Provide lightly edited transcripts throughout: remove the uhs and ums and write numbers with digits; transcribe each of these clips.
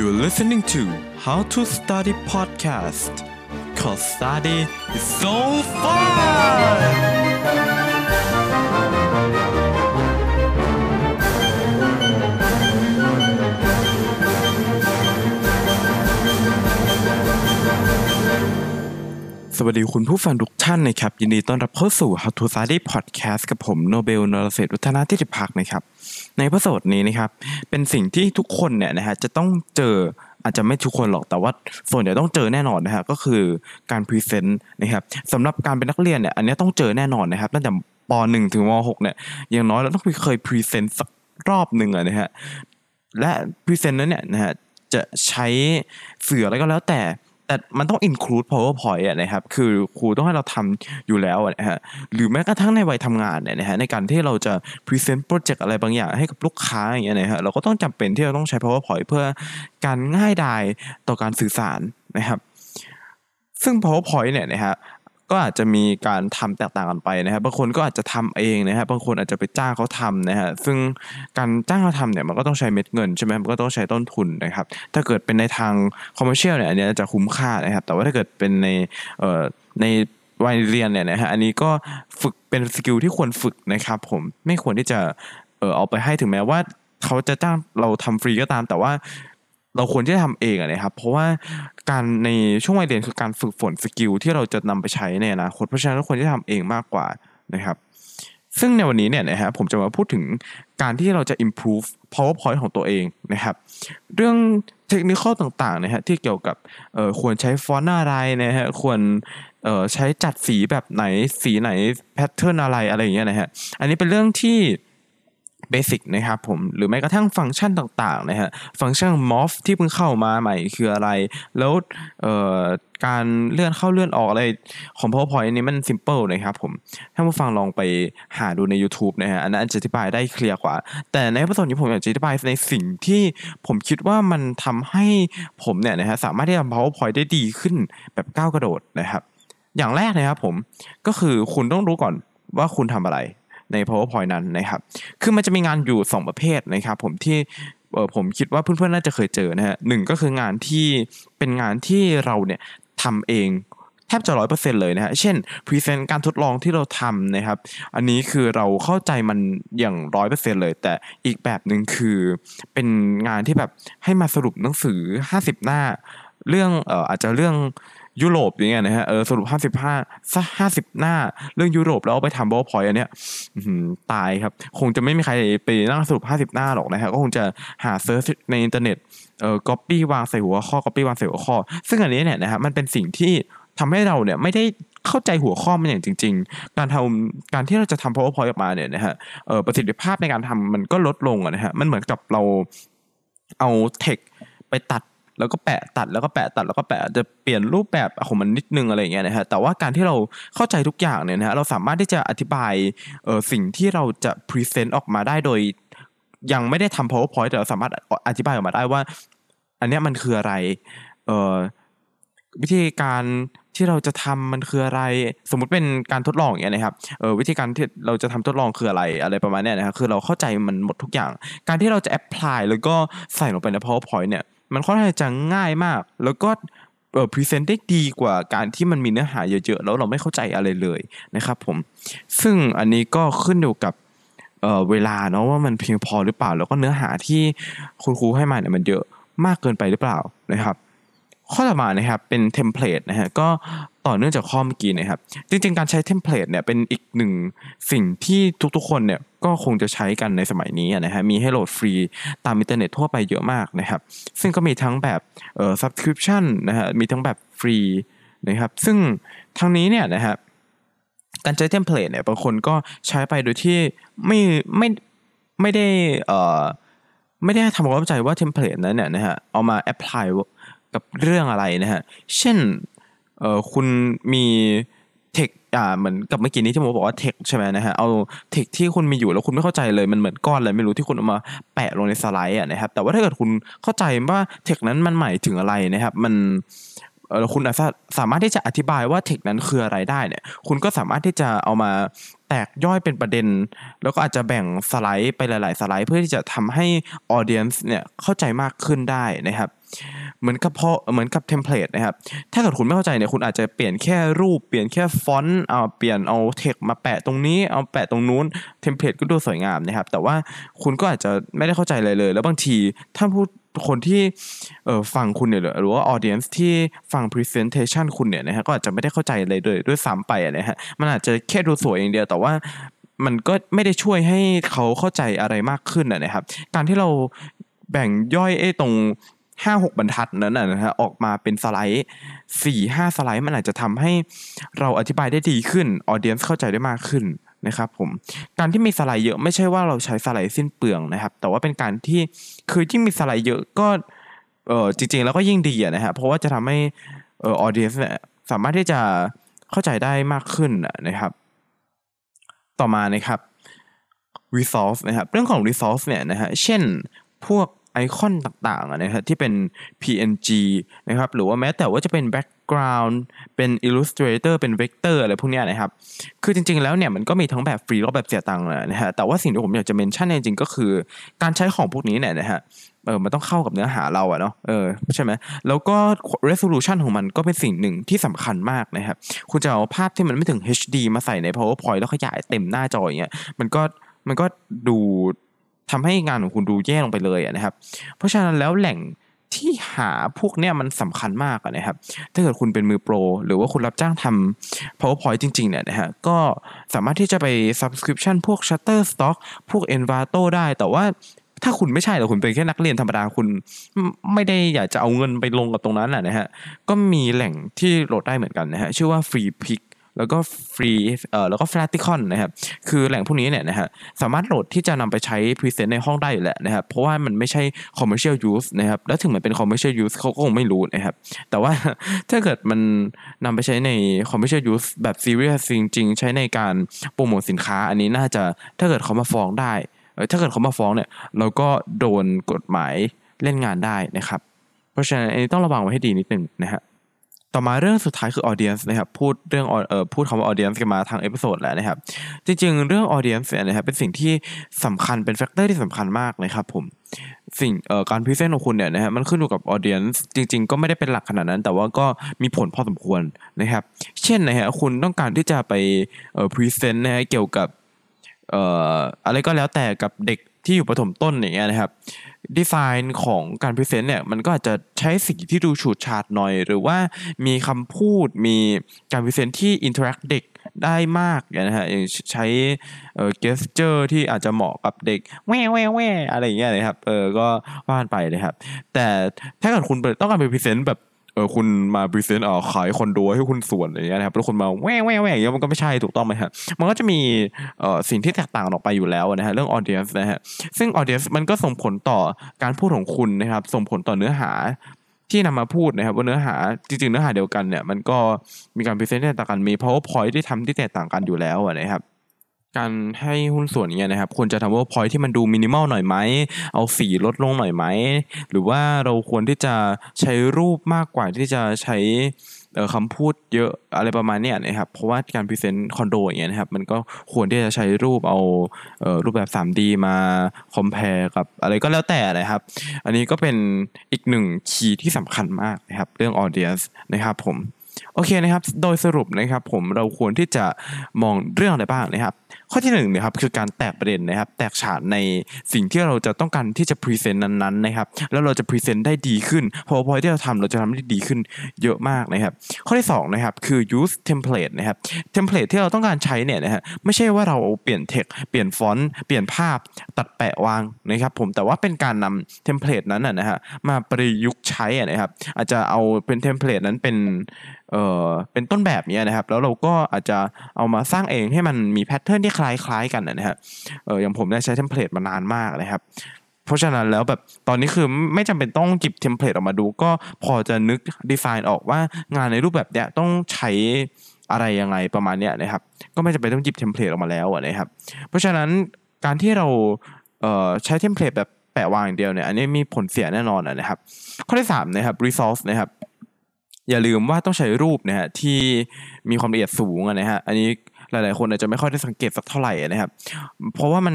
You're listening to How to Study Podcast 'cause study is so fun. สวัสดีคุณผู้ฟังทุกท่านนะครับยินดีต้อนรับเข้าสู่ How to Study Podcast กับผมโนเบลนรเศรษฐ์วัฒนาธิติภักดิ์นะครับในเอพิโซดนี้นะครับเป็นสิ่งที่ทุกคนเนี่ยนะฮะจะต้องเจออาจจะไม่ทุกคนหรอกแต่ว่าส่วนใหญ่ต้องเจอแน่นอนนะฮะก็คือการพรีเซนต์นะครับสำหรับการเป็นนักเรียนเนี่ยอันนี้ต้องเจอแน่นอนนะครับตั้งแต่ป.1 ถึงม.6 เนี่ยอย่างน้อยเราต้องเคยพรีเซนต์สักรอบนึงอ่ะนะฮะและพรีเซนต์นั้นเนี่ยนะฮะจะใช้สื่ออะไรก็แล้วแต่มันต้อง include PowerPoint อ่ะนะครับคือครูต้องให้เราทำอยู่แล้วนะฮะหรือแม้กระทั่งในวัยทำงานเนี่ยนะฮะในการที่เราจะ present project อะไรบางอย่างให้กับลูกค้าอย่างเงี้ยนะฮะเราก็ต้องจำเป็นที่เราต้องใช้ PowerPoint เพื่อการง่ายดายต่อการสื่อสารนะครับซึ่ง PowerPoint เนี่ยนะฮะก็อาจจะมีการทำแตกต่างกันไปนะครับบางคนก็อาจจะทำเองนะครับบางคนอาจจะไปจ้างเขาทำนะฮะซึ่งการจ้างเขาทำเนี่ยมันก็ต้องใช้เม็ดเงินใช่ไหมมันก็ต้องใช้ต้นทุนนะครับถ้าเกิดเป็นในทางคอมเมอร์เชียลเนี่ยอันนี้จะคุ้มค่านะครับแต่ว่าถ้าเกิดเป็นในวัยเรียนเนี่ยนะฮะอันนี้ก็ฝึกเป็นสกิลที่ควรฝึกนะครับผมไม่ควรที่จะเอาไปให้ถึงแม้ว่าเขาจะจ้างเราทำฟรีก็ตามแต่ว่าเราควรที่จะทำเองนะครับเพราะว่าการในช่วงวัยเรียนคือการฝึกฝนสกิลที่เราจะนำไปใช้ในอนาคตเพราะฉะนั้นเราควรที่จะทำเองมากกว่านะครับซึ่งในวันนี้เนี่ยนะฮะผมจะมาพูดถึงการที่เราจะ improve PowerPoint ของตัวเองนะครับเรื่องเทคนิคต่างๆนะฮะที่เกี่ยวกับควรใช้ฟอนต์อะไรนะฮะควรใช้จัดสีแบบไหนสีไหนแพทเทิร์นอะไรอย่างเงี้ยนะฮะอันนี้เป็นเรื่องที่เบสิกนะครับผมหรือแม้กระทั่งฟังก์ชันต่างๆนะฮะฟังก์ชัน morph ที่เพิ่งเข้ามาใหม่คืออะไรแล้วการเลื่อนเข้าเลื่อนออกอะไรของ PowerPoint อันนี้มัน simple นะครับผมถ้าผู้ฟังลองไปหาดูใน YouTube นะฮะอันนั้นจะอธิบายได้เคลียร์กว่าแต่ในประสบการณ์ผมอยากจะอธิบายในสิ่งที่ผมคิดว่ามันทำให้ผมเนี่ยนะฮะสามารถที่จะทำ PowerPoint ได้ดีขึ้นแบบก้าวกระโดดนะครับอย่างแรกนะครับผมก็คือคุณต้องรู้ก่อนว่าคุณทำอะไรใน PowerPoint นั้นนะครับคือมันจะมีงานอยู่2ประเภทนะครับผมที่ผมคิดว่าเพื่อนๆน่าจะเคยเจอนะฮะ1ก็คืองานที่เป็นงานที่เราเนี่ยทำเองแทบจะ 100% เลยนะฮะเช่น present การทดลองที่เราทำนะครับอันนี้คือเราเข้าใจมันอย่าง 100% เลยแต่อีกแบบนึงคือเป็นงานที่แบบให้มาสรุปหนังสือ50หน้าเรื่องอาจจะเรื่องยุโรปอย่างเงี้ยนะฮะสรุป55สัก50หน้าเรื่องยุโรปแล้วเอาไปทำ PowerPoint อันเนี้ยตายครับคงจะไม่มีใครไปนั่งสรุป50หน้าหรอกนะฮะก็คงจะหาเซิร์ชในอินเทอร์เน็ตcopy วางใส่หัวข้อ copy วางใส่หัวข้อซึ่งอันนี้เนี่ยนะฮะมันเป็นสิ่งที่ทำให้เราเนี่ยไม่ได้เข้าใจหัวข้อมันอย่างจริงๆการที่เราจะทำ PowerPoint ออกมาเนี่ยนะฮะประสิทธิภาพในการทำมันก็ลดลงนะฮะมันเหมือนกับเราเอาเทคไปตัดแล้วก็แปะตัดแล้วก็แปะตัดแล้วก็แปะจะเปลี่ยนรูปแบบของมันนิดนึงอะไรอย่างเงี้ยนะฮะแต่ว่าการที่เราเข้าใจทุกอย่างเนี่ยนะฮะเราสามารถที่จะอธิบายสิ่งที่เราจะพรีเซนต์ออกมาได้โดยยังไม่ได้ทำ PowerPoint แต่เราสามารถอธิบายออกมาได้ว่าอันเนี้ยมันคืออะไรวิธีการที่เราจะทำมันคืออะไรสมมุติเป็นการทดลองอย่างเงี้ยนะครับวิธีการที่เราจะทำทดลองคืออะไรประมาณเนี้ยนะฮะคือเราเข้าใจมันหมดทุกอย่างการที่เราจะแอพพลายแล้วก็ใส่ลงไปใน PowerPoint เนี่ยมันค่อนข้างจะง่ายมากแล้วก็พรีเซนต์ได้ดีกว่าการที่มันมีเนื้อหาเยอะๆแล้วเราไม่เข้าใจอะไรเลยนะครับผมซึ่งอันนี้ก็ขึ้นอยู่กับเวลาเนาะว่ามันเพียงพอหรือเปล่าแล้วก็เนื้อหาที่คุณครูให้มาเนี่ยมันเยอะมากเกินไปหรือเปล่านะครับข้อต่อมานะครับเป็นเทมเพลตนะฮะก็ต่อเนื่องจากข้อเมื่อกี้นะครับจริงๆการใช้เทมเพลตเนี่ยเป็นอีกหนึ่งสิ่งที่ทุกๆคนเนี่ยก็คงจะใช้กันในสมัยนี้นะฮะมีให้โหลดฟรีตามอินเทอร์เน็ตทั่วไปเยอะมากนะครับซึ่งก็มีทั้งแบบsubscription นะฮะมีทั้งแบบฟรีนะครับซึ่งทั้งนี้เนี่ยนะฮะการใช้เทมเพลตเนี่ยบางคนก็ใช้ไปโดยที่ไม่ได้ไม่ได้ทำความเข้าใจว่าเทมเพลตนั้นเนี่ยนะฮะเอามาแอพพลายกับเรื่องอะไรนะฮะเช่นคุณมีเทคเหมือนกับเมื่อกี้นี้ที่ผมบอกว่าเทคใช่ไหมนะฮะเอาเทคที่คุณมีอยู่แล้วคุณไม่เข้าใจเลยมันเหมือนก้อนอะไรไม่รู้ที่คุณเอามาแปะลงในสไลด์นะครับแต่ว่าถ้าเกิดคุณเข้าใจว่าเทคนั้นมันหมายถึงอะไรนะครับมันคุณสามารถที่จะอธิบายว่าเทคนั้นคืออะไรได้เนี่ยคุณก็สามารถที่จะเอามา แตกย่อยเป็นประเด็นแล้วก็อาจจะแบ่งสไลด์ไปหลายๆสไลด์เพื่อที่จะทำให้ออเดียนส์เนี่ยเข้าใจมากขึ้นได้นะครับเหมือนกับเทมเพลตนะครับถ้าเกิดคุณไม่เข้าใจเนี่ยคุณอาจจะเปลี่ยนแค่รูปเปลี่ยนแค่ฟอนต์เปลี่ยนเอาเทคมาแปะตรงนี้เอาแปะตรงนู้นเทมเพลตก็ดูสวยงามนะครับแต่ว่าคุณก็อาจจะไม่ได้เข้าใจอะไรเลยแล้วบางทีถ้าพูดคนที่ฟังคุณเนี่ยหรือว่าออเดียนส์ที่ฟัง presentation คุณเนี่ยนะฮะก็อาจจะไม่ได้เข้าใจอะไรเลยด้วยซ้ำไปนะฮะมันอาจจะแค่ดูสวยอย่างเดียวแต่ว่ามันก็ไม่ได้ช่วยให้เขาเข้าใจอะไรมากขึ้นนะครับการที่เราแบ่งย่อยตรง5-6 บรรทัดนั้นนะฮะออกมาเป็นสไลด์ 4-5 สไลด์มันอาจจะทำให้เราอธิบายได้ดีขึ้นออเดียนส์เข้าใจได้มากขึ้นนะครับผมการที่มีสไลด์เยอะไม่ใช่ว่าเราใช้สไลด์สิ้นเปลืองนะครับแต่ว่าเป็นการที่คือยิ่งมีสไลด์เยอะก็จริงๆแล้วก็ยิ่งดีนะฮะเพราะว่าจะทำให้ออเดียนส์เนี่ยสามารถที่จะเข้าใจได้มากขึ้นนะครับต่อมานะครับ resource นะครับเรื่องของ resource เนี่ยนะฮะเช่นพวกไอคอนต่างๆนะครับที่เป็น PNG นะครับหรือว่าแม้แต่ว่าจะเป็น background เป็น illustrator เป็น vector อะไรพวกนี้นะครับคือจริงๆแล้วเนี่ยมันก็มีทั้งแบบฟรีและแบบเสียตังค์นะฮะแต่ว่าสิ่งที่ผมอยากจะเมนชั่นจริงๆก็คือการใช้ของพวกนี้เนี่ยนะฮะมันต้องเข้ากับเนื้อหาเราเนาะใช่ไหมแล้วก็ resolution ของมันก็เป็นสิ่งหนึ่งที่สำคัญมากนะครับคุณจะเอาภาพที่มันไม่ถึง HD มาใส่ใน PowerPoint แล้วขยายเต็มหน้าจออย่างเงี้ยมันก็ดูทำให้งานของคุณดูแย่ลงไปเลยนะครับเพราะฉะนั้นแล้วแหล่งที่หาพวกเนี้ยมันสำคัญมากนะครับถ้าเกิดคุณเป็นมือโปรหรือว่าคุณรับจ้างทำ PowerPoint จริงๆเนี่ยนะฮะก็สามารถที่จะไป subscription พวก Shutterstock พวก Envato ได้แต่ว่าถ้าคุณไม่ใช่หรอกคุณเป็นแค่นักเรียนธรรมดาคุณไม่ได้อยากจะเอาเงินไปลงกับตรงนั้นนะฮะก็มีแหล่งที่โหลดได้เหมือนกันนะฮะชื่อว่า FreePicแล้วก็ฟรีแล้วก็ Flaticon นะครับคือแหล่งพวกนี้เนี่ยนะฮะสามารถโหลดที่จะนำไปใช้ present ในห้องได้อยู่แหละนะครับเพราะว่ามันไม่ใช่ commercial use นะครับแล้วถึงมันเป็น commercial use เขาก็คงไม่รู้นะครับแต่ว่าถ้าเกิดมันนำไปใช้ใน commercial use แบบ serious จริงๆใช้ในการโปรโมทสินค้าอันนี้น่าจะถ้าเกิดเขามาฟ้องได้ถ้าเกิดเขามาฟ้องเนี่ยเราก็โดนกฎหมายเล่นงานได้นะครับเพราะฉะนั้นอันนี้ต้องระวังไว้ให้ดีนิดนึงนะฮะต่อมาเรื่องสุดท้ายคือ audience นะครับพูดคำว่า audience กันมาทางเอพิโซดแล้วนะครับจริงๆเรื่อง audience นะครับเป็นสิ่งที่สำคัญเป็นแฟกเตอร์ที่สำคัญมากนะครับผมสิ่งการพรีเซนต์ของคุณเนี่ยนะฮะมันขึ้นอยู่กับ audience จริงๆก็ไม่ได้เป็นหลักขนาดนั้นแต่ว่าก็มีผลพอสมควรนะครับเช่นนะฮะคุณต้องการที่จะไปพรีเซนต์นะฮะเกี่ยวกับอะไรก็แล้วแต่กับเด็กที่อยู่ประถมต้นอย่างเงี้ยนะครับดีไซน์ของการพรีเซนต์เนี่ยมันก็อาจจะใช้สีที่ดูฉูดฉาดหน่อยหรือว่ามีคำพูดมีการพรีเซนต์ที่อินเทอร์แอคเด็กได้มากนะฮะใช้เกสเจอร์ที่อาจจะเหมาะกับเด็กแว่แว่อะไรอย่างเงี้ยนะครับก็ว่านไปเลยครับแต่ถ้าเกิดคุณต้องการไปพรีเซนต์แบบคุณมาพรีเซนต์ขายคอนโดให้คุณส่วนอะไรอย่างเงี้ยนะครับแล้วคุณมาแว่แว่แว่อย่างเงี้ยมันก็ไม่ใช่ถูกต้องไหมฮะมันก็จะมีสิ่งที่แตกต่างออกไปอยู่แล้วนะฮะเรื่อง audience นะฮะซึ่ง audience มันก็ส่งผลต่อการพูดของคุณนะครับส่งผลต่อเนื้อหาที่นำมาพูดนะครับว่าเนื้อหาจริงๆเนื้อหาเดียวกันเนี่ยมันก็มีการพรีเซนต์ที่แตกต่างกันมี PowerPoint ที่ทำที่แตกต่างกันอยู่แล้วนะครับการให้หุ้นส่วนเงี้ยนะครับควรจะทำ PowerPoint ที่มันดูมินิมอลหน่อยไหมเอาสีลดลงหน่อยไหมหรือว่าเราควรที่จะใช้รูปมากกว่าที่จะใช้คำพูดเยอะอะไรประมาณเนี้ยนะครับเพราะว่าการพรีเซนต์คอนโดอย่างเงี้ยนะครับมันก็ควรที่จะใช้รูปเอารูปแบบ 3D มาคอมแพร์กับอะไรก็แล้วแต่นะครับอันนี้ก็เป็นอีกหนึ่งคีย์ที่สำคัญมากนะครับเรื่อง audience นะครับผมโอเคนะครับโดยสรุปนะครับผมเราควรที่จะมองเรื่องอะไรบ้างนะครับข้อที่1นะครับคือการแตกประเด็นนะครับแตกฉานในสิ่งที่เราจะต้องการที่จะพรีเซนต์นั้นๆนะครับแล้วเราจะพรีเซนต์ได้ดีขึ้นPowerPoint ที่เราทำเราจะทำได้ดีขึ้นเยอะมากนะครับข้อที่2นะครับคือ use template นะครับเทมเพลตที่เราต้องการใช้เนี่ยนะฮะไม่ใช่ว่าเราเปลี่ยนเทคเปลี่ยนฟอนต์เปลี่ยนภาพตัดแปะวางนะครับผมแต่ว่าเป็นการนำเทมเพลตนั้นนะฮะมาประยุกต์ใช้นะครับอาจจะเอาเป็นเทมเพลตนั้นเป็นต้นแบบนี้นะครับแล้วเราก็อาจจะเอามาสร้างเองให้มันมีแพทเทิร์นที่คล้ายๆกันนะครับอย่างผมได้ใช้เทมเพลตมานานมากนะครับเพราะฉะนั้นแล้วแบบตอนนี้คือไม่จำเป็นต้องหยิบเทมเพลตออกมาดูก็พอจะนึกดีไซน์ออกว่างานในรูปแบบเนี้ยต้องใช้อะไรยังไงประมาณเนี้ยนะครับก็ไม่จำเป็นต้องหยิบเทมเพลตออกมาแล้วนะครับเพราะฉะนั้นการที่เราใช้เทมเพลตแบบแปะวางอย่างเดียวเนี่ยอันนี้มีผลเสียแน่นอนนะครับข้อที่3นะครับ resource นะครับอย่าลืมว่าต้องใช้รูปนะฮะที่มีความละเอียดสูงนะฮะอันนี้ หลายๆคนอาจจะไม่ค่อยได้สังเกตสักเท่าไหร่นะครับเพราะว่ามัน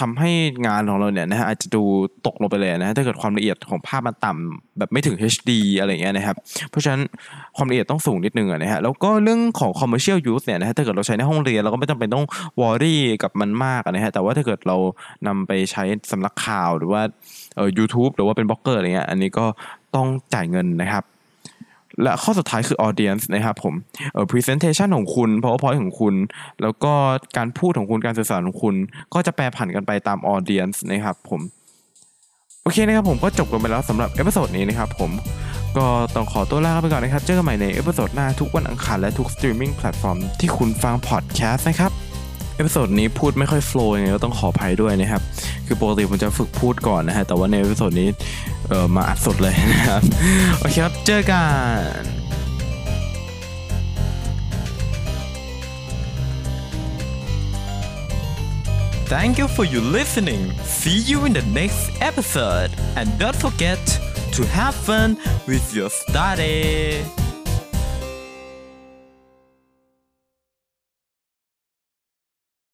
ทำให้งานของเราเนี่ยนะฮะอาจจะดูตกลงไปเลยนะถ้าเกิดความละเอียดของภาพมันต่ำแบบไม่ถึง HD อะไรเงี้ยนะครับเพราะฉะนั้นความละเอียดต้องสูงนิดนึงนะฮะแล้วก็เรื่องของ commercial use เนี่ยนะฮะถ้าเกิดเราใช้ในห้องเรียนเราก็ไม่จำเป็นต้องวอรี่กับมันมากนะฮะแต่ว่าถ้าเกิดเรานำไปใช้สำนักข่าวหรือว่าYouTube หรือว่าเป็นบล็อกเกอร์อะไรเงี้ยอันนี้ก็ต้องจ่ายเงินนะครับและข้อสุดท้ายคือ audience นะครับผมpresentation ของคุณ PowerPoint ของคุณแล้วก็การพูดของคุณการสื่อสารของคุณก็จะแปรผันกันไปตาม audience นะครับผมโอเคนะครับผมก็จบกันไปแล้วสำหรับเอพิโซดนี้นะครับผมก็ต้องขอตัวลาไปก่อนนะครับเจอกันใหม่ในเอพิโซดหน้าทุกวันอังคารและทุก streaming platform ที่คุณฟัง podcast นะครับเอพิโซดนี้พูดไม่ค่อยโฟลว์ยังไงก็ต้องขออภัยด้วยนะครับคือปกติผมจะฝึกพูดก่อนนะฮะแต่ว่าในเอพิโซดนี้มาอัดสดเลยนะครับโอเคครับเจอกันThank you for your listening. See you in the next episode and don't forget to have fun with your study.